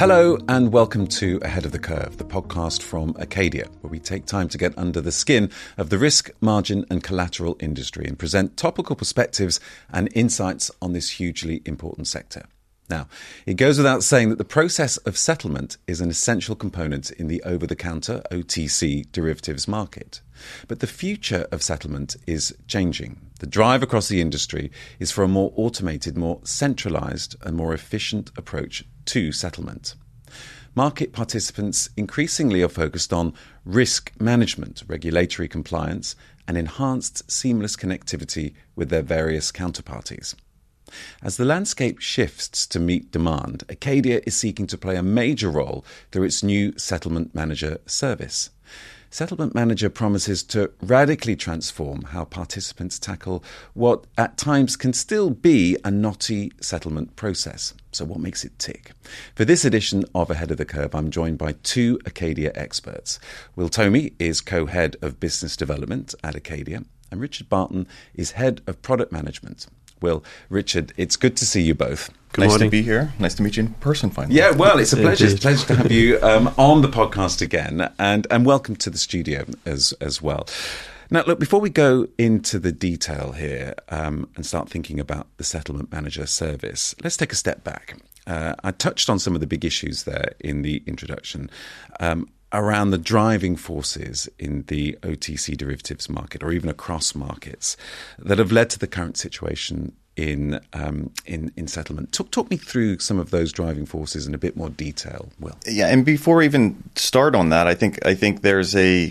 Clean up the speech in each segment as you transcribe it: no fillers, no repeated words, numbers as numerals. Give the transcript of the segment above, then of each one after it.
Hello and welcome to Ahead of the Curve, the podcast from Acadia, where we take time to get under the skin of the risk, margin and collateral industry and present topical perspectives and insights on this hugely important sector. Now, it goes without saying that the process of settlement is an essential component in the over-the-counter OTC derivatives market. But the future of settlement is changing. The drive across the industry is for a more automated, more centralized and more efficient approach to settlement. Market participants increasingly are focused on risk management, regulatory compliance and enhanced seamless connectivity with their various counterparties. As the landscape shifts to meet demand, Acadia is seeking to play a major role through its new Settlement Manager service. Settlement Manager promises to radically transform how participants tackle what at times can still be a knotty settlement process. So what makes it tick? For this edition of Ahead of the Curve, I'm joined by two Acadia experts. Will Tomey is co-head of business development at Acadia, and Richard Barton is head of product management. Will, Richard, it's good to see you both. Good nice morning. To be here. Nice to meet you in person finally. Yeah, well, it's a pleasure. Indeed. It's a pleasure to have you on the podcast again, and welcome to the studio as well. Now, look, before we go into the detail here and start thinking about the Settlement Manager service, let's take a step back. I touched on some of the big issues there in the introduction around the driving forces in the OTC derivatives market, or even across markets, that have led to the current situation in settlement. Talk me through some of those driving forces in a bit more detail, Will. Yeah, and before we even start on that, I think there's a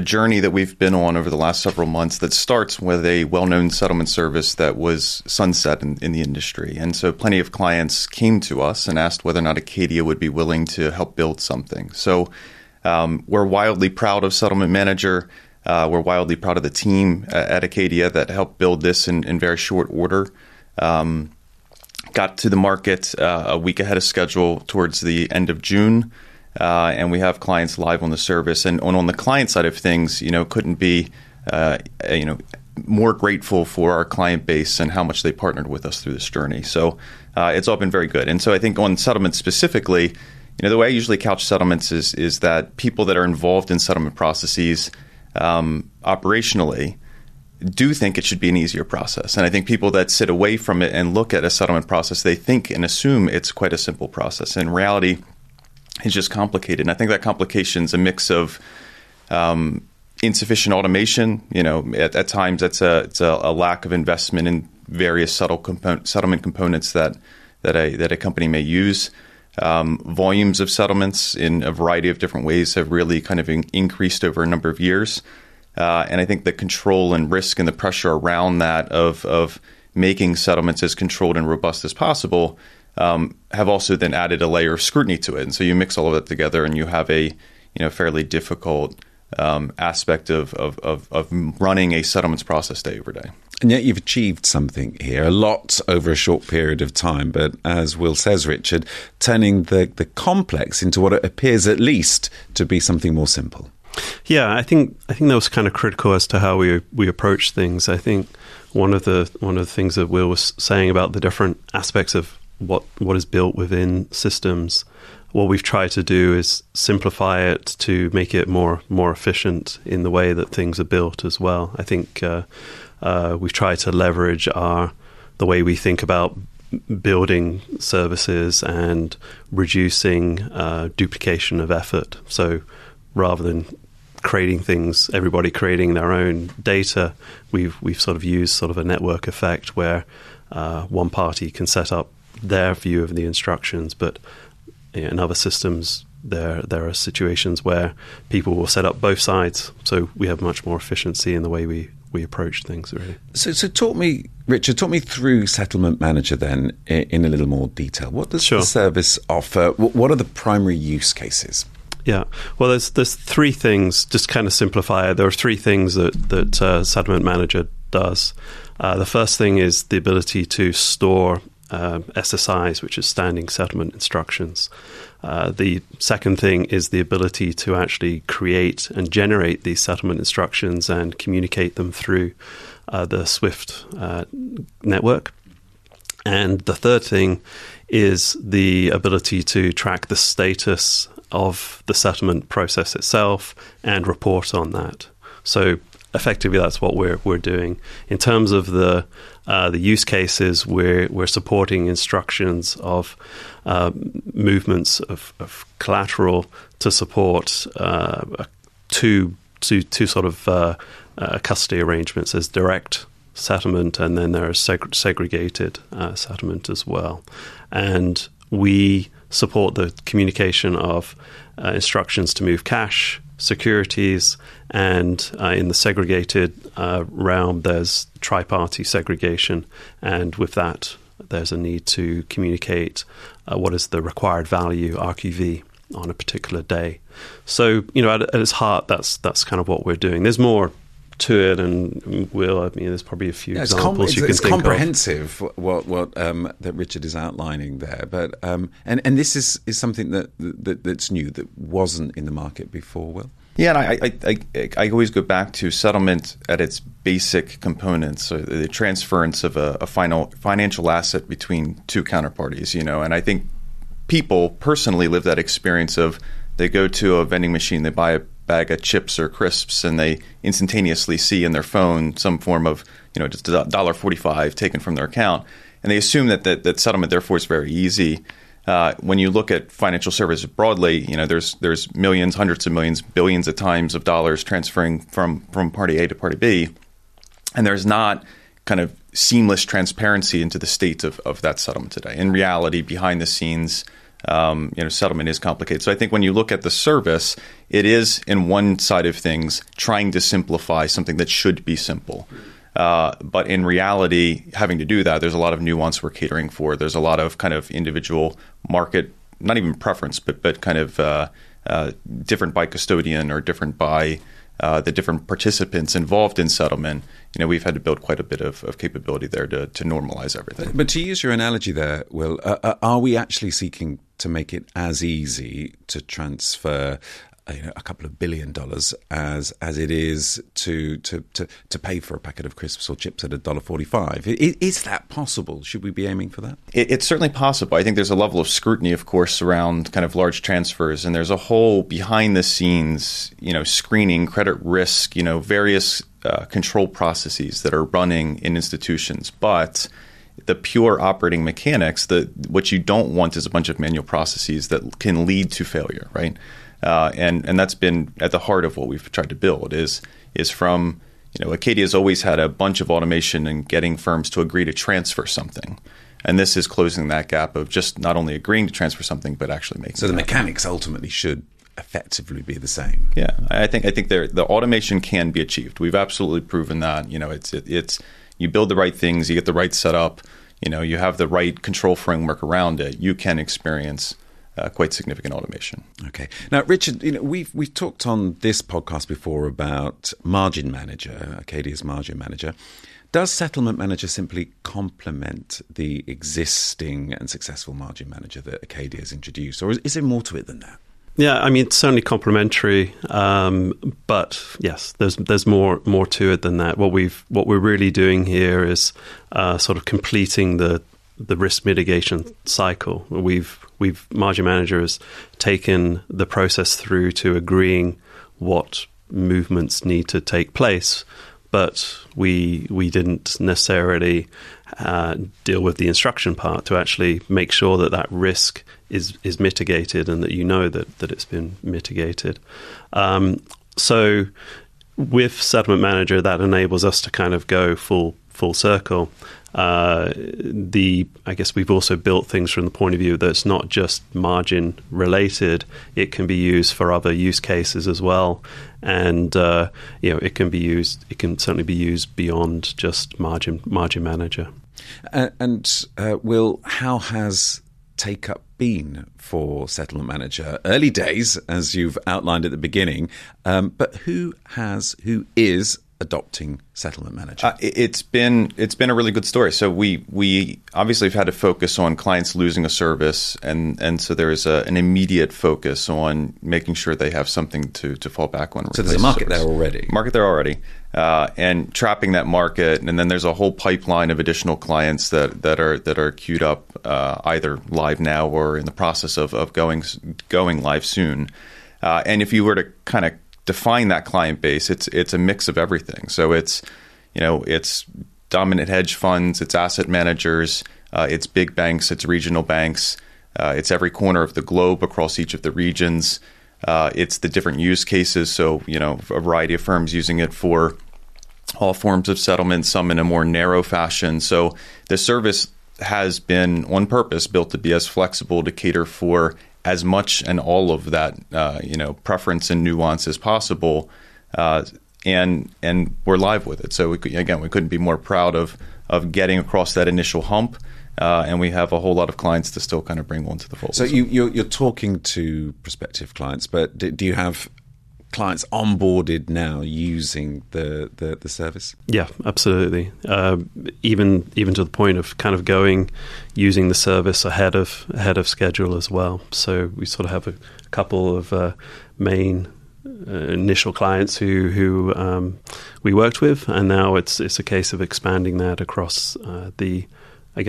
journey that we've been on over the last several months that starts with a well-known settlement service that was sunset in the industry, and so plenty of clients came to us and asked whether or not Acadia would be willing to help build something. So we're wildly proud of Settlement Manager. We're wildly proud of the team at Acadia that helped build this in very short order. Got to the market a week ahead of schedule towards the end of June, and we have clients live on the service. And on the client side of things, couldn't be more grateful for our client base and how much they partnered with us through this journey. So it's all been very good. And so I think on settlement specifically, the way I usually couch settlements is that people that are involved in settlement processes operationally do think it should be an easier process. And I think people that sit away from it and look at a settlement process, they think and assume it's quite a simple process. In reality, it's just complicated. And I think that complication's a mix of insufficient automation. At times it's a lack of investment in various settlement components that a company may use. Volumes of settlements in a variety of different ways have really kind of increased over a number of years. And I think the control and risk and the pressure around that of making settlements as controlled and robust as possible have also then added a layer of scrutiny to it. And so you mix all of that together and you have a fairly difficult aspect of running a settlements process day over day. And yet you've achieved something here, a lot over a short period of time. But as Will says, Richard, turning the complex into what it appears at least to be something more simple. Yeah, I think that was kind of critical as to how we approach things. I think one of the things that Will was saying about the different aspects of what is built within systems, what we've tried to do is simplify it to make it more efficient in the way that things are built as well. I think we've tried to leverage the way we think about building services and reducing duplication of effort. So rather than creating things, everybody creating their own data, we've sort of used sort of a network effect where one party can set up their view of the instructions, but in other systems there are situations where people will set up both sides. So we have much more efficiency in the way we approach things, really. So talk me through Settlement Manager then in a little more detail. What does the service offer? What are the primary use cases? Yeah, well, there's three things, just kind of simplify it. There are three things that Settlement Manager does. The first thing is the ability to store SSIs, which is standing settlement instructions. The second thing is the ability to actually create and generate these settlement instructions and communicate them through the SWIFT network. And the third thing is the ability to track the status of the settlement process itself and report on that. So effectively, that's what we're doing. In terms of the use cases, we're supporting instructions of movements of collateral to support two sort of custody arrangements. There's direct settlement, and then there is segregated settlement as well. And we support the communication of instructions to move cash, securities, and in the segregated realm, there's tri-party segregation. And with that, there's a need to communicate what is the required value, RQV, on a particular day. So, you know, at its heart, that's kind of what we're doing. There's more to it, and Will, I mean, there's probably a few examples you can think of. It's comprehensive what Richard is outlining there, but and this is something that's new, that wasn't in the market before, Will. Yeah, and I always go back to settlement at its basic components, so the transference of a final financial asset between two counterparties, you know, and I think people personally live that experience of they go to a vending machine, they buy a bag of chips or crisps, and they instantaneously see in their phone some form of, you know, just $1.45 taken from their account, and they assume that settlement therefore is very easy. When you look at financial services broadly, you know, there's millions, hundreds of millions, billions of times of dollars transferring from party A to party B, and there's not kind of seamless transparency into the state of that settlement today. In reality, behind the scenes, you know, settlement is complicated. So I think when you look at the service, it is, in one side of things, trying to simplify something that should be simple. But in reality, having to do that, there's a lot of nuance we're catering for. There's a lot of kind of individual market, not even preference, but kind of different by custodian or different by the different participants involved in settlement. You know, we've had to build quite a bit of capability there to normalize everything. But to use your analogy there, Will, are we actually seeking to make it as easy to transfer a couple of $1 billion as it is to pay for a packet of crisps or chips at $1.45. Is that possible? Should we be aiming for that? It's certainly possible. I think there's a level of scrutiny, of course, around kind of large transfers, and there's a whole behind the scenes, you know, screening, credit risk, you know, various control processes that are running in institutions, but the pure operating mechanics, what you don't want is a bunch of manual processes that can lead to failure, right? And that's been at the heart of what we've tried to build is from, you know, Acadia's always had a bunch of automation and getting firms to agree to transfer something. And this is closing that gap of just not only agreeing to transfer something, but actually making it. So the mechanics ultimately should effectively be the same. Yeah, I think the automation can be achieved. We've absolutely proven that. You know, it's you build the right things, you get the right setup, you know, you have the right control framework around it, you can experience quite significant automation. Okay. Now, Richard, you know, we've talked on this podcast before about Margin Manager, Acadia's Margin Manager. Does Settlement Manager simply complement the existing and successful Margin Manager that Acadia has introduced, or is there more to it than that? Yeah, I mean, it's certainly complementary, but yes, there's more to it than that. What we're really doing here is sort of completing the risk mitigation cycle. We've Margin Manager has taken the process through to agreeing what movements need to take place, but we didn't necessarily deal with the instruction part to actually make sure that risk is mitigated and that you know that it's been mitigated. So with Settlement Manager, that enables us to kind of go full circle. I guess we've also built things from the point of view that it's not just margin related. It can be used for other use cases as well, and you know, it can be used. It can certainly be used beyond just margin manager. Will, how has take up been for Settlement Manager? Early days, as you've outlined at the beginning, but who is adopting Settlement Manager? It's been a really good story. So we obviously have had to focus on clients losing a service, and so there is an immediate focus on making sure they have something to fall back on. So there's a market there already. And trapping that market, and then there's a whole pipeline of additional clients that are queued up, either live now or in the process of going live soon. And if you were to kind of define that client base, it's a mix of everything. So it's dominant hedge funds, it's asset managers, it's big banks, it's regional banks, it's every corner of the globe across each of the regions. It's the different use cases. So a variety of firms using it for all forms of settlement, some in a more narrow fashion. So the service has been on purpose built to be as flexible to cater for as much and all of that, preference and nuance as possible, and we're live with it. So we couldn't be more proud of getting across that initial hump, and we have a whole lot of clients to still kind of bring onto the fold. So you're talking to prospective clients, but do you have clients onboarded now using the service? Yeah, absolutely. Even to the point of kind of using the service ahead of schedule as well. So we sort of have a couple of main initial clients who we worked with, and now it's a case of expanding that across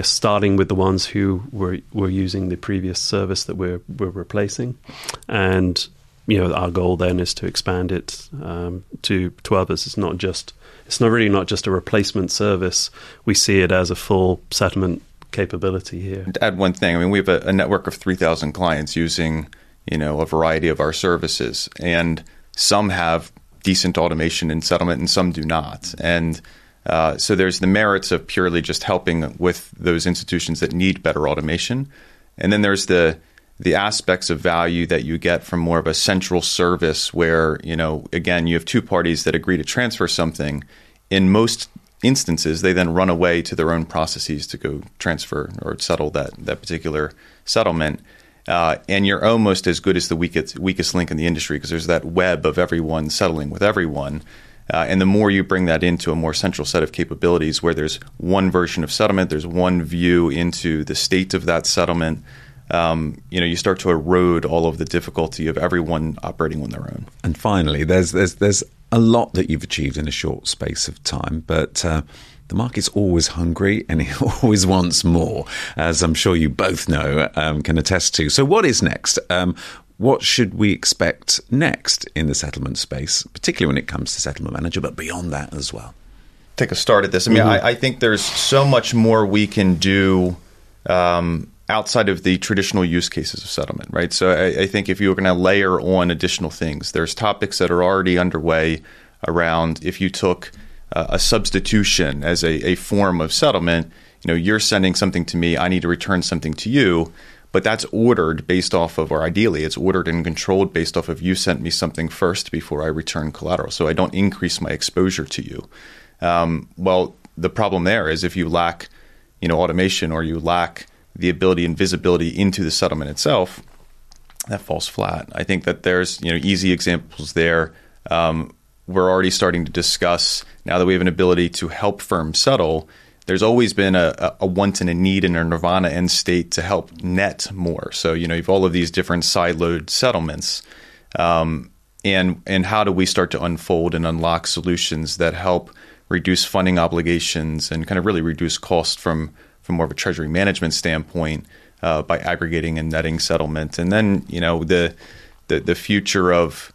starting with the ones who were using the previous service that we're replacing, and our goal then is to expand it to others. It's not really just a replacement service. We see it as a full settlement capability here. To add one thing, we have a network of 3,000 clients using a variety of our services, and some have decent automation in settlement, and some do not. And so there's the merits of purely just helping with those institutions that need better automation, and then there's the aspects of value that you get from more of a central service where, you have two parties that agree to transfer something. In most instances, they then run away to their own processes to go transfer or settle that particular settlement. And you're almost as good as the weakest link in the industry, because there's that web of everyone settling with everyone. And the more you bring that into a more central set of capabilities where there's one version of settlement, there's one view into the state of that settlement, you start to erode all of the difficulty of everyone operating on their own. And finally, there's a lot that you've achieved in a short space of time, but the market's always hungry and it always wants more, as I'm sure you both know, can attest to. So what is next? What should we expect next in the settlement space, particularly when it comes to Settlement Manager, but beyond that as well? Take a start at this. I think there's so much more we can do outside of the traditional use cases of settlement, right? So I think if you were going to layer on additional things, there's topics that are already underway around if you took a substitution as a form of settlement. You're sending something to me, I need to return something to you, but that's ordered based off of, or ideally it's ordered and controlled based off of, you sent me something first before I return collateral, so I don't increase my exposure to you. Well, the problem there is if you lack automation, or you lack the ability and visibility into the settlement itself, that falls flat. I think that there's easy examples there. We're already starting to discuss, now that we have an ability to help firms settle, there's always been a want and a need in a nirvana end state to help net more. So you've all of these different siloed settlements, and how do we start to unfold and unlock solutions that help reduce funding obligations and kind of really reduce cost from more of a treasury management standpoint, by aggregating and netting settlement. And then, the future of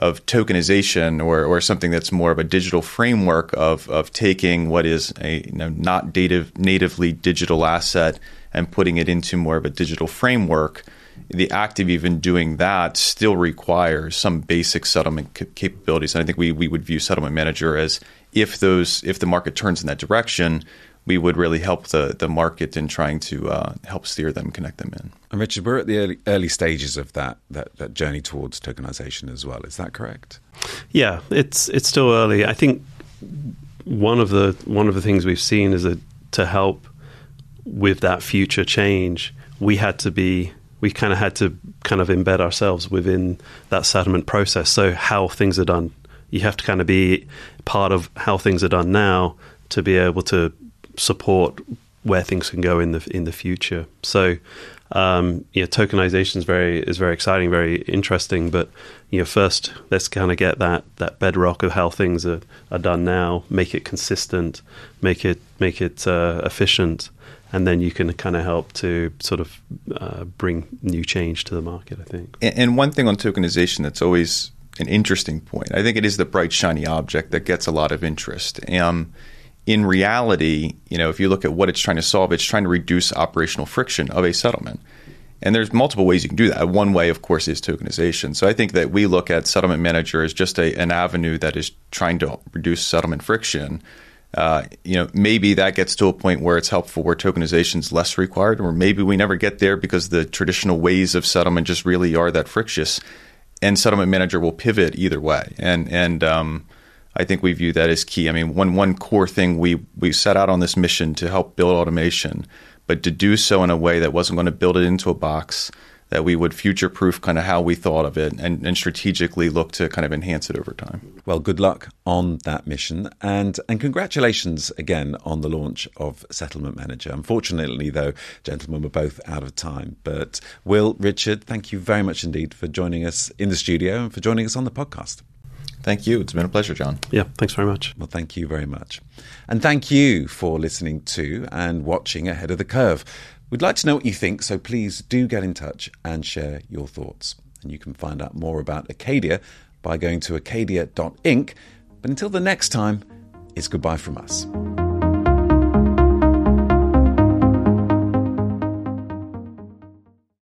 tokenization, or something that's more of a digital framework of taking what is a not natively digital asset and putting it into more of a digital framework. The act of even doing that still requires some basic settlement capabilities. And I think we would view Settlement Manager as if the market turns in that direction, we would really help the market in trying to help steer them, connect them in. And Richard, we're at the early stages of that journey towards tokenization as well. Is that correct? Yeah, it's still early. I think one of the things we've seen is that to help with that future change, we kind of had to embed ourselves within that settlement process. So how things are done. you have to kind of be part of how things are done now to be able to support where things can go in the future. So, tokenization is very exciting, very interesting. But first, let's kind of get that bedrock of how things are done now, make it consistent, make it efficient, and then you can kind of help to sort of bring new change to the market, I think. And one thing on tokenization that's always an interesting point. I think it is the bright, shiny object that gets a lot of interest. In reality, if you look at what it's trying to solve, it's trying to reduce operational friction of a settlement. And there's multiple ways you can do that. One way, of course, is tokenization. So I think that we look at Settlement Manager as just an avenue that is trying to reduce settlement friction. Maybe that gets to a point where it's helpful, where tokenization is less required, or maybe we never get there because the traditional ways of settlement just really are that frictious. And Settlement Manager will pivot either way. And I think we view that as key. I mean, one core thing we set out on this mission to help build automation, but to do so in a way that wasn't going to build it into a box, that we would future-proof kind of how we thought of it and strategically look to kind of enhance it over time. Well, good luck on that mission and congratulations again on the launch of Settlement Manager. Unfortunately, though, gentlemen, we're both out of time. But Will, Richard, thank you very much indeed for joining us in the studio and for joining us on the podcast. Thank you. It's been a pleasure, John. Yeah, thanks very much. Well, thank you very much. And thank you for listening to and watching Ahead of the Curve. We'd like to know what you think, so please do get in touch and share your thoughts. And you can find out more about Acadia by going to acadia.inc. But until the next time, it's goodbye from us.